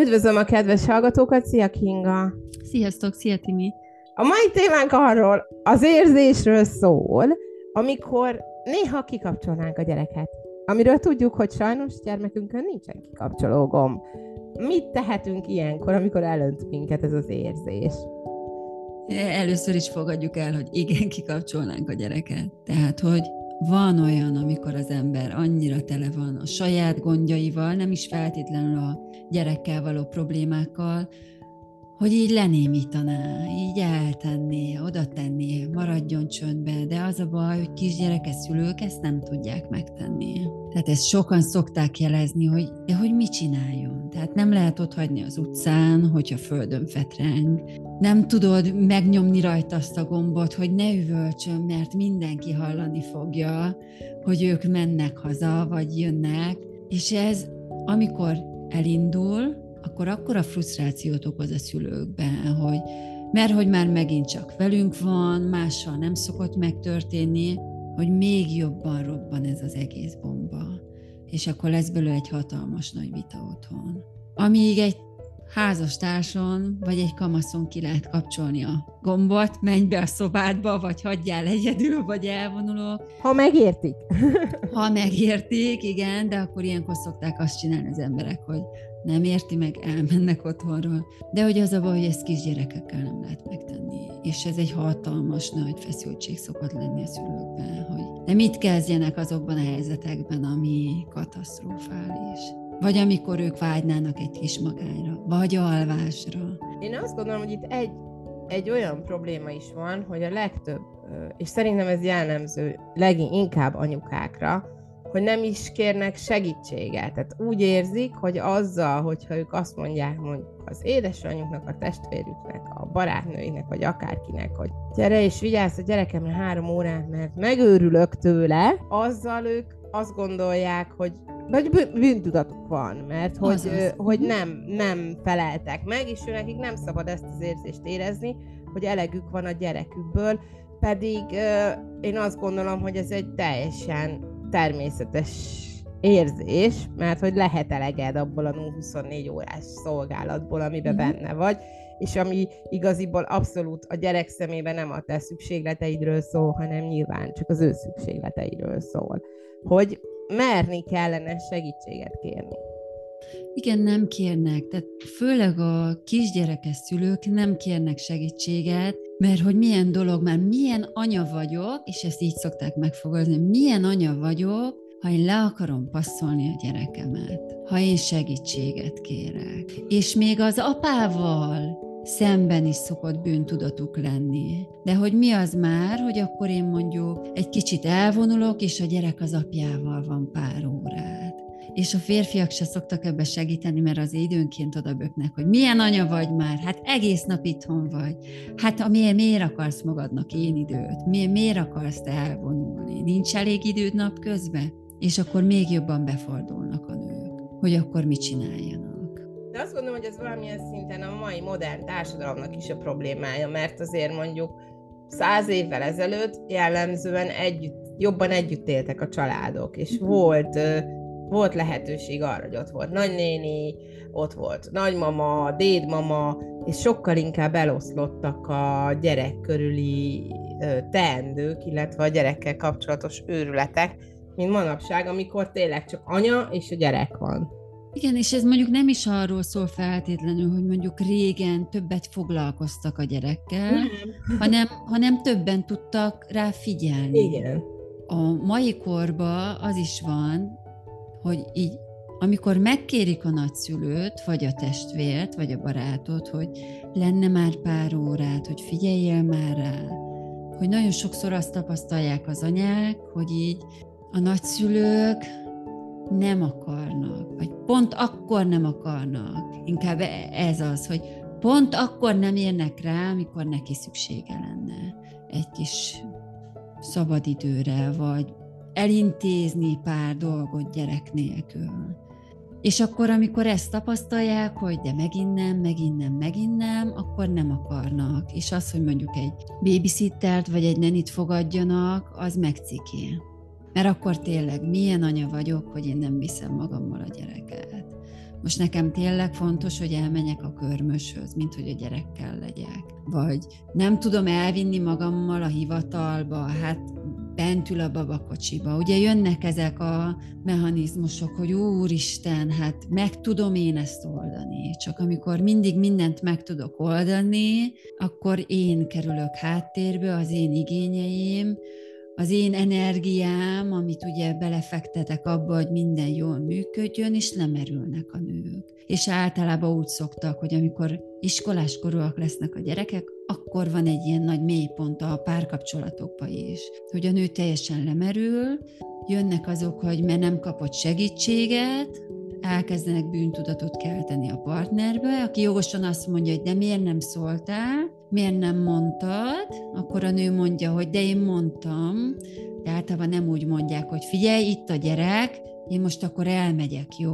Üdvözlöm a kedves hallgatókat, szia Kinga! Sziasztok, szia Timi! A mai témánk arról az érzésről szól, amikor néha kikapcsolnánk a gyereket, amiről tudjuk, hogy sajnos gyermekünkön nincsen kikapcsológomb. Mit tehetünk ilyenkor, amikor elönt minket ez az érzés? Először is fogadjuk el, hogy igen, kikapcsolnánk a gyereket. Tehát, hogy van olyan, amikor az ember annyira tele van a saját gondjaival, nem is feltétlenül a gyerekkel való problémákkal, hogy így lenémítaná, így eltenné, odatenné, maradjon csöndbe, de az a baj, hogy kisgyerekes szülők ezt nem tudják megtenni. Tehát ezt sokan szokták jelezni, hogy de hogy mit csináljon. Tehát nem lehet otthagyni az utcán, hogyha földön fetreng. Nem tudod megnyomni rajta azt a gombot, hogy ne üvöltsön, mert mindenki hallani fogja, hogy ők mennek haza, vagy jönnek. És ez, amikor elindul, akkor akkora frusztrációt okoz a szülőkben, hogy mert hogy már megint csak velünk van, mással nem szokott megtörténni, hogy még jobban robban ez az egész bomba. És akkor lesz belőle egy hatalmas nagy vita otthon. Amíg egy házastárson vagy egy kamaszon ki lehet kapcsolni a gombot, menj be a szobádba, vagy hagyjál egyedül, vagy elvonulok. Ha megértik. Ha megértik, igen, de akkor ilyenkor szokták azt csinálni az emberek, hogy nem érti meg, elmennek otthonról. De hogy az a baj, hogy ezt kisgyerekekkel nem lehet megtenni. És ez egy hatalmas nagy feszültség szokott lenni a szülőkben, hogy de mit kezdjenek azokban a helyzetekben, ami katasztrofális. Vagy amikor ők vágynának egy kis magányra, vagy alvásra. Én azt gondolom, hogy itt egy olyan probléma is van, hogy a legtöbb, és szerintem ez jellemző leginkább anyukákra, hogy nem is kérnek segítséget. Tehát úgy érzik, hogy azzal, hogyha ők azt mondják mondjuk az édesanyjuknak, a testvérüknek, a barátnőinek, vagy akárkinek, hogy gyere és vigyázz a gyerekemre 3 órát, mert megőrülök tőle, azzal ők azt gondolják, hogy vagy bűntudatuk van, mert hogy nem feleltek meg, és nekik nem szabad ezt az érzést érezni, hogy elegük van a gyerekükből, pedig én azt gondolom, hogy ez egy teljesen természetes érzés, mert hogy lehet eleged abból a 24 órás szolgálatból, amiben benne vagy, és ami igaziból abszolút a gyerek szemében nem a te szükségleteidről szól, hanem nyilván csak az ő szükségleteiről szól. Hogy merni kellene segítséget kérni. Igen, nem kérnek. Tehát főleg a kisgyerekes szülők nem kérnek segítséget, mert hogy milyen dolog már, milyen anya vagyok, és ezt így szokták megfogalmazni, milyen anya vagyok, ha én le akarom passzolni a gyerekemet, ha én segítséget kérek. És még az apával szemben is szokott bűntudatuk lenni. De hogy mi az már, hogy akkor én mondjuk egy kicsit elvonulok, és a gyerek az apjával van pár órát. És a férfiak se szoktak ebbe segíteni, mert az időnként odaböknek, hogy milyen anya vagy már, hát egész nap itthon vagy, hát miért akarsz magadnak én időt, miért akarsz te elvonulni, nincs elég időd napközben, és akkor még jobban befordulnak a nők, hogy akkor mit csináljanak. De azt gondolom, hogy ez valamilyen szinten a mai modern társadalomnak is a problémája, mert azért mondjuk 100 évvel ezelőtt jellemzően jobban együtt éltek a családok, és volt lehetőség arra, hogy ott volt nagynéni, ott volt nagymama, dédmama, és sokkal inkább eloszlottak a gyerek körüli teendők, illetve a gyerekkel kapcsolatos őrületek, mint manapság, amikor tényleg csak anya és a gyerek van. Igen, és ez mondjuk nem is arról szól feltétlenül, hogy mondjuk régen többet foglalkoztak a gyerekkel, hanem többen tudtak rá figyelni. Igen. A mai korban az is van, hogy így, amikor megkérik a nagyszülőt, vagy a testvért, vagy a barátot, hogy lenne már pár órát, hogy figyeljél már rá, hogy nagyon sokszor azt tapasztalják az anyák, hogy így a nagyszülők nem akarnak, vagy pont akkor nem akarnak. Inkább ez az, hogy pont akkor nem érnek rá, amikor neki szüksége lenne egy kis szabadidőre, vagy elintézni pár dolgot gyerek nélkül. És akkor, amikor ezt tapasztalják, hogy de megint nem, akkor nem akarnak. És az, hogy mondjuk egy babysittert vagy egy nenit fogadjanak, az megciki. Mert akkor tényleg milyen anya vagyok, hogy én nem viszem magammal a gyereket. most nekem tényleg fontos, hogy elmenjek a körmöshöz, mint hogy a gyerekkel legyek. Vagy nem tudom elvinni magammal a hivatalba, hát bent ül a babakocsiba. Ugye jönnek ezek a mechanizmusok, hogy úristen, hát meg tudom én ezt oldani. Csak amikor mindig mindent meg tudok oldani, akkor én kerülök háttérbe, az én igényeim, az én energiám, amit ugye belefektetek abba, hogy minden jól működjön, és nem erülnek a nők. És általában úgy szoktak, hogy amikor iskoláskorúak lesznek a gyerekek, akkor van egy ilyen nagy mélypont a párkapcsolatokban is, hogy a nő teljesen lemerül, jönnek azok, hogy mert nem kapott segítséget, elkezdenek bűntudatot kelteni a partnerbe, aki jogosan azt mondja, hogy de miért nem szóltál, miért nem mondtad, akkor a nő mondja, hogy de én mondtam, de általában nem úgy mondják, hogy figyelj, itt a gyerek, én most akkor elmegyek, jó?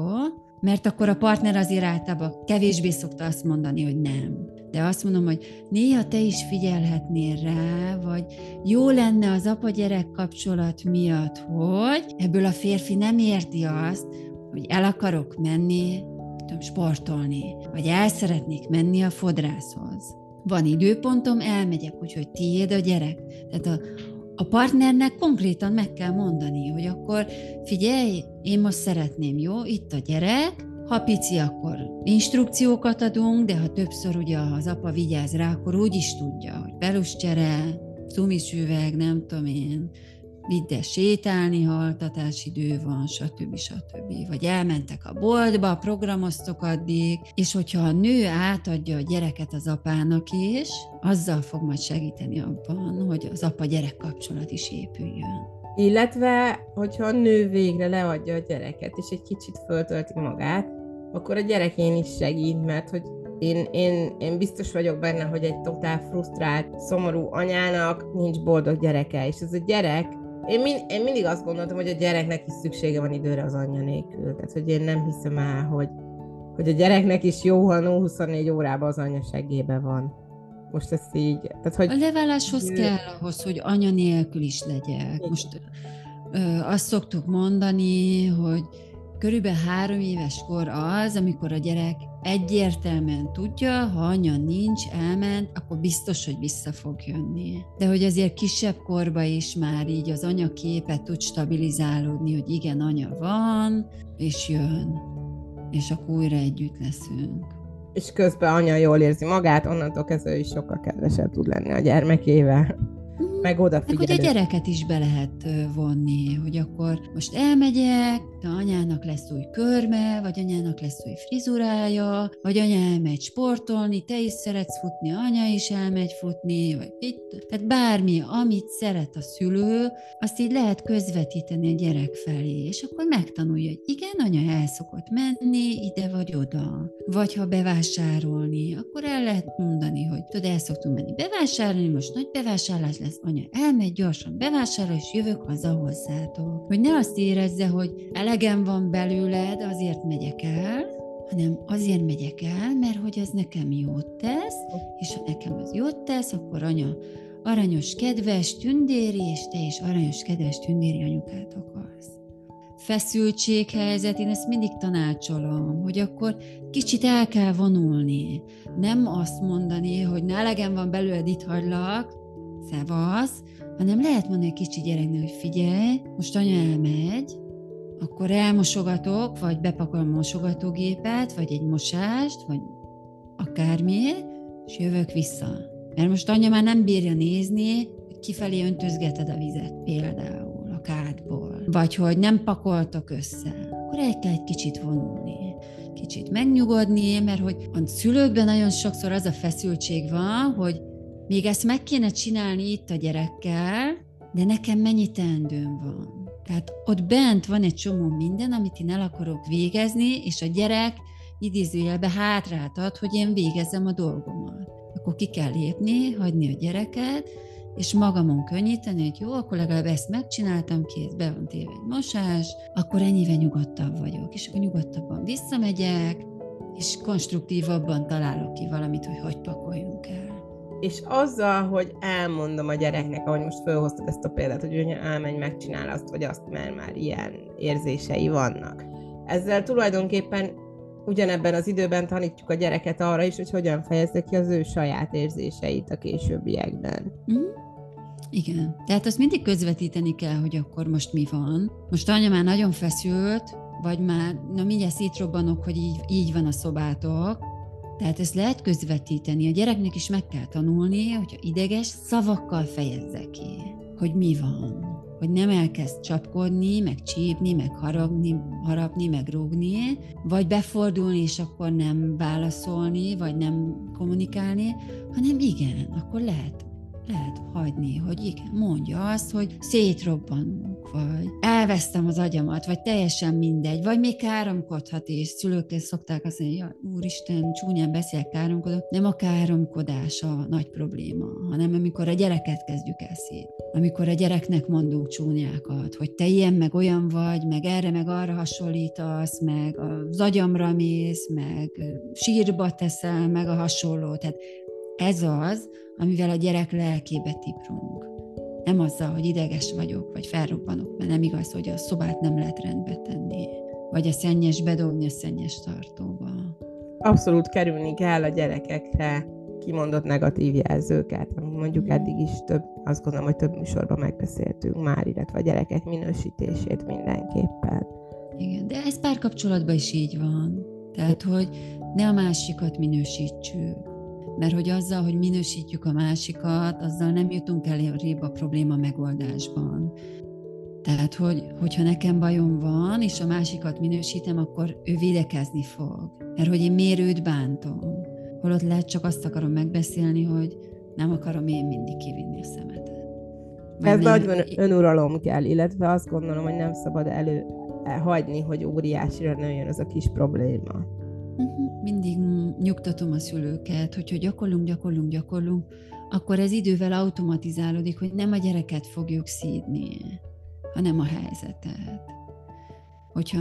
Mert akkor a partner azért általában kevésbé szokta azt mondani, hogy nem. De azt mondom, hogy néha te is figyelhetnél rá, vagy jó lenne az apa-gyerek kapcsolat miatt, hogy ebből a férfi nem érti azt, hogy el akarok menni, tudom, sportolni, vagy el szeretnék menni a fodrászhoz. Van időpontom, elmegyek, úgyhogy tiéd a gyerek. Tehát a partnernek konkrétan meg kell mondani, hogy akkor figyelj, én most szeretném, jó, itt a gyerek, ha pici, akkor instrukciókat adunk, de ha többször ugye az apa vigyáz rá, akkor úgy is tudja, hogy beluscsere, cumisüveg, nem tudom én, vidd el sétálni, ha altatásidő van, stb. Stb. Vagy elmentek a boltba, programoztok addig, és hogyha a nő átadja a gyereket az apának is, azzal fog majd segíteni abban, hogy az apa-gyerek kapcsolat is épüljön. Illetve, hogyha a nő végre leadja a gyereket, és egy kicsit föltölti magát, akkor a gyerekén is segít, mert hogy én biztos vagyok benne, hogy egy totál frusztrált, szomorú anyának nincs boldog gyereke, és ez a gyerek, én mindig azt gondoltam, hogy a gyereknek is szüksége van időre az anyja nélkül. Tehát, hogy én nem hiszem el, hogy a gyereknek is jó, ha 24 órában az anya segébe van. Most ez így. Tehát, hogy a leváláshoz kell ahhoz, hogy anya nélkül is legyek. Most azt szoktuk mondani, hogy körülbelül 3 éves kor az, amikor a gyerek egyértelműen tudja, ha anya nincs, elment, akkor biztos, hogy vissza fog jönni. De hogy azért kisebb korban is már így az anya képe tud stabilizálódni, hogy igen, anya van, és jön, és akkor újra együtt leszünk. És közben anya jól érzi magát, onnantól kezdve is sokkal kedvesebb tud lenni a gyermekével. Meg odafigyelő. Hogy a gyereket is be lehet vonni, hogy akkor most elmegyek, de anyának lesz új körme, vagy anyának lesz új frizurája, vagy anya elmegy sportolni, te is szeretsz futni, anya is elmegy futni, vagy itt. Tehát bármi, amit szeret a szülő, azt így lehet közvetíteni a gyerek felé, és akkor megtanulja, hogy igen, anya el szokott menni, ide vagy oda. Vagy ha bevásárolni, akkor el lehet mondani, hogy tudod, el szoktunk menni bevásárolni, most nagy bevásárlás lesz, anya elmegy gyorsan bevásárol, és jövök haza hozzátok. Hogy ne azt érezze, hogy elegem van belőled, azért megyek el, hanem azért megyek el, mert hogy ez nekem jót tesz, és ha nekem az jót tesz, akkor anya aranyos, kedves, tündéri, és te is aranyos, kedves, tündéri anyukát akarsz. Feszültséghelyzet, én ezt mindig tanácsolom, hogy akkor kicsit el kell vonulni. Nem azt mondani, hogy ne elegem van belőled, itt hagylak, szevasz, hanem lehet mondani egy kicsi gyereknek, hogy figyelj, most anya elmegy, akkor elmosogatok, vagy bepakolom a mosogatógépet, vagy egy mosást, vagy akármiért, és jövök vissza. Mert most anya már nem bírja nézni, hogy kifelé öntözgeted a vizet, például a kádból, vagy hogy nem pakoltok össze. Akkor el kell egy kicsit vonulni, kicsit megnyugodni, mert hogy a szülőkben nagyon sokszor az a feszültség van, hogy még ezt meg kéne csinálni itt a gyerekkel, de nekem mennyi teendőm van. Tehát ott bent van egy csomó minden, amit én el akarok végezni, és a gyerek idézőjelbe hátrát ad, hogy én végezzem a dolgomat. Akkor ki kell lépni, hagyni a gyereket, és magamon könnyíteni, hogy jó, akkor legalább ezt megcsináltam, kész, be van téve egy mosás, akkor ennyivel nyugodtabb vagyok, és akkor nyugodtabban visszamegyek, és konstruktívabban találok ki valamit, hogy hogy pakoljunk el. És azzal, hogy elmondom a gyereknek, ahogy most fölhoztad ezt a példát, hogy anya elmenj, megcsinál azt vagy azt, mert már ilyen érzései vannak. Ezzel tulajdonképpen ugyanebben az időben tanítjuk a gyereket arra is, hogy hogyan fejezze ki az ő saját érzéseit a későbbiekben. Mm-hmm. Igen. Tehát azt mindig közvetíteni kell, hogy akkor most mi van. Most anya már nagyon feszült, vagy már, na mindjárt szétrobbanok, hogy így van a szobátok. Tehát ezt lehet közvetíteni. A gyereknek is meg kell tanulni, hogyha ideges, szavakkal fejezze ki, hogy mi van. Hogy nem elkezd csapkodni, meg csípni, meg harapni, meg rúgni, vagy befordulni, és akkor nem válaszolni, vagy nem kommunikálni, hanem igen, akkor lehet hagyni, hogy igen, mondja azt, hogy szétrobbanunk, vagy elvesztem az agyamat, vagy teljesen mindegy, vagy még káromkodhat, és szülőkkel szokták azt mondani, hogy úristen, csúnyán beszél, káromkodok. Nem a káromkodás a nagy probléma, hanem amikor a gyereket kezdjük el szét. Amikor a gyereknek mondunk csúnyákat, hogy te ilyen, meg olyan vagy, meg erre, meg arra hasonlítasz, meg az agyamra mész, meg sírba teszel, meg a hasonló. Tehát ez az, amivel a gyerek lelkébe tiprunk. Nem azzal, hogy ideges vagyok, vagy felrobbanok, mert nem igaz, hogy a szobát nem lehet rendbe tenni, vagy a szennyes bedobni a szennyes tartóba. Abszolút kerülni kell a gyerekekre kimondott negatív jelzőket, amit mondjuk eddig is azt gondolom, hogy több műsorban megbeszéltünk már, illetve a gyerekek minősítését mindenképpen. Igen, de ez párkapcsolatban is így van. Tehát, hogy ne a másikat minősítsük, mert hogy azzal, hogy minősítjük a másikat, azzal nem jutunk előrébb a probléma megoldásban. Tehát, hogyha nekem bajom van, és a másikat minősítem, akkor ő védekezni fog. Mert hogy én miért őt bántom? Holott lehet csak azt akarom megbeszélni, hogy nem akarom én mindig kivinni a szemetet. Ez nagy önuralom kell, illetve azt gondolom, hogy nem szabad hagyni, hogy óriásira nőjön ez a kis probléma. Mindig nyugtatom a szülőket, hogyha gyakorlunk, akkor ez idővel automatizálódik, hogy nem a gyereket fogjuk szídni, hanem a helyzetet. Hogyha,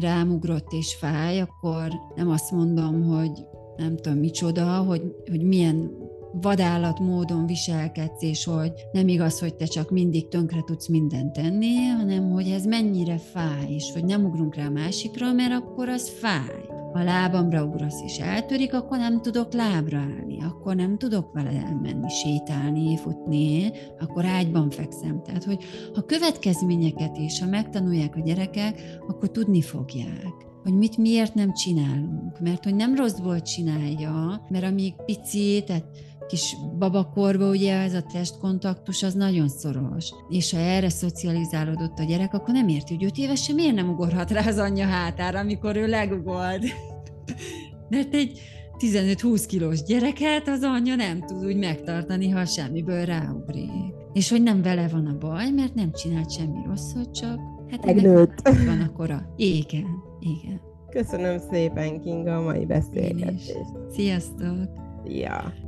rámugrott és fáj, akkor nem azt mondom, hogy nem tudom micsoda, hogy milyen vadállat módon viselkedsz, és hogy nem igaz, hogy te csak mindig tönkre tudsz mindent tenni, hanem hogy ez mennyire fáj, és hogy nem ugrunk rá másikra, mert akkor az fáj. Ha lábamra ugrasz és eltörik, akkor nem tudok lábra állni, akkor nem tudok vele elmenni, sétálni, futni, akkor ágyban fekszem. Tehát, hogy ha következményeket is, ha megtanulják a gyerekek, akkor tudni fogják, hogy mit miért nem csinálunk. Mert hogy nem rosszból csinálja, mert amíg pici, tehát kis babakorban ugye ez a testkontaktus az nagyon szoros. És ha erre szocializálódott a gyerek, akkor nem érti, hogy 5 évesen miért nem ugorhat rá az anyja hátára, amikor ő legugolt. Mert egy 15-20 kilós gyereket az anyja nem tud úgy megtartani, ha semmiből ráugrik. És hogy nem vele van a baj, mert nem csinált semmi rosszat, csak ennek van a kora. Igen, igen. Köszönöm szépen, Kinga, a mai beszélgetést. Sziasztok! Ja.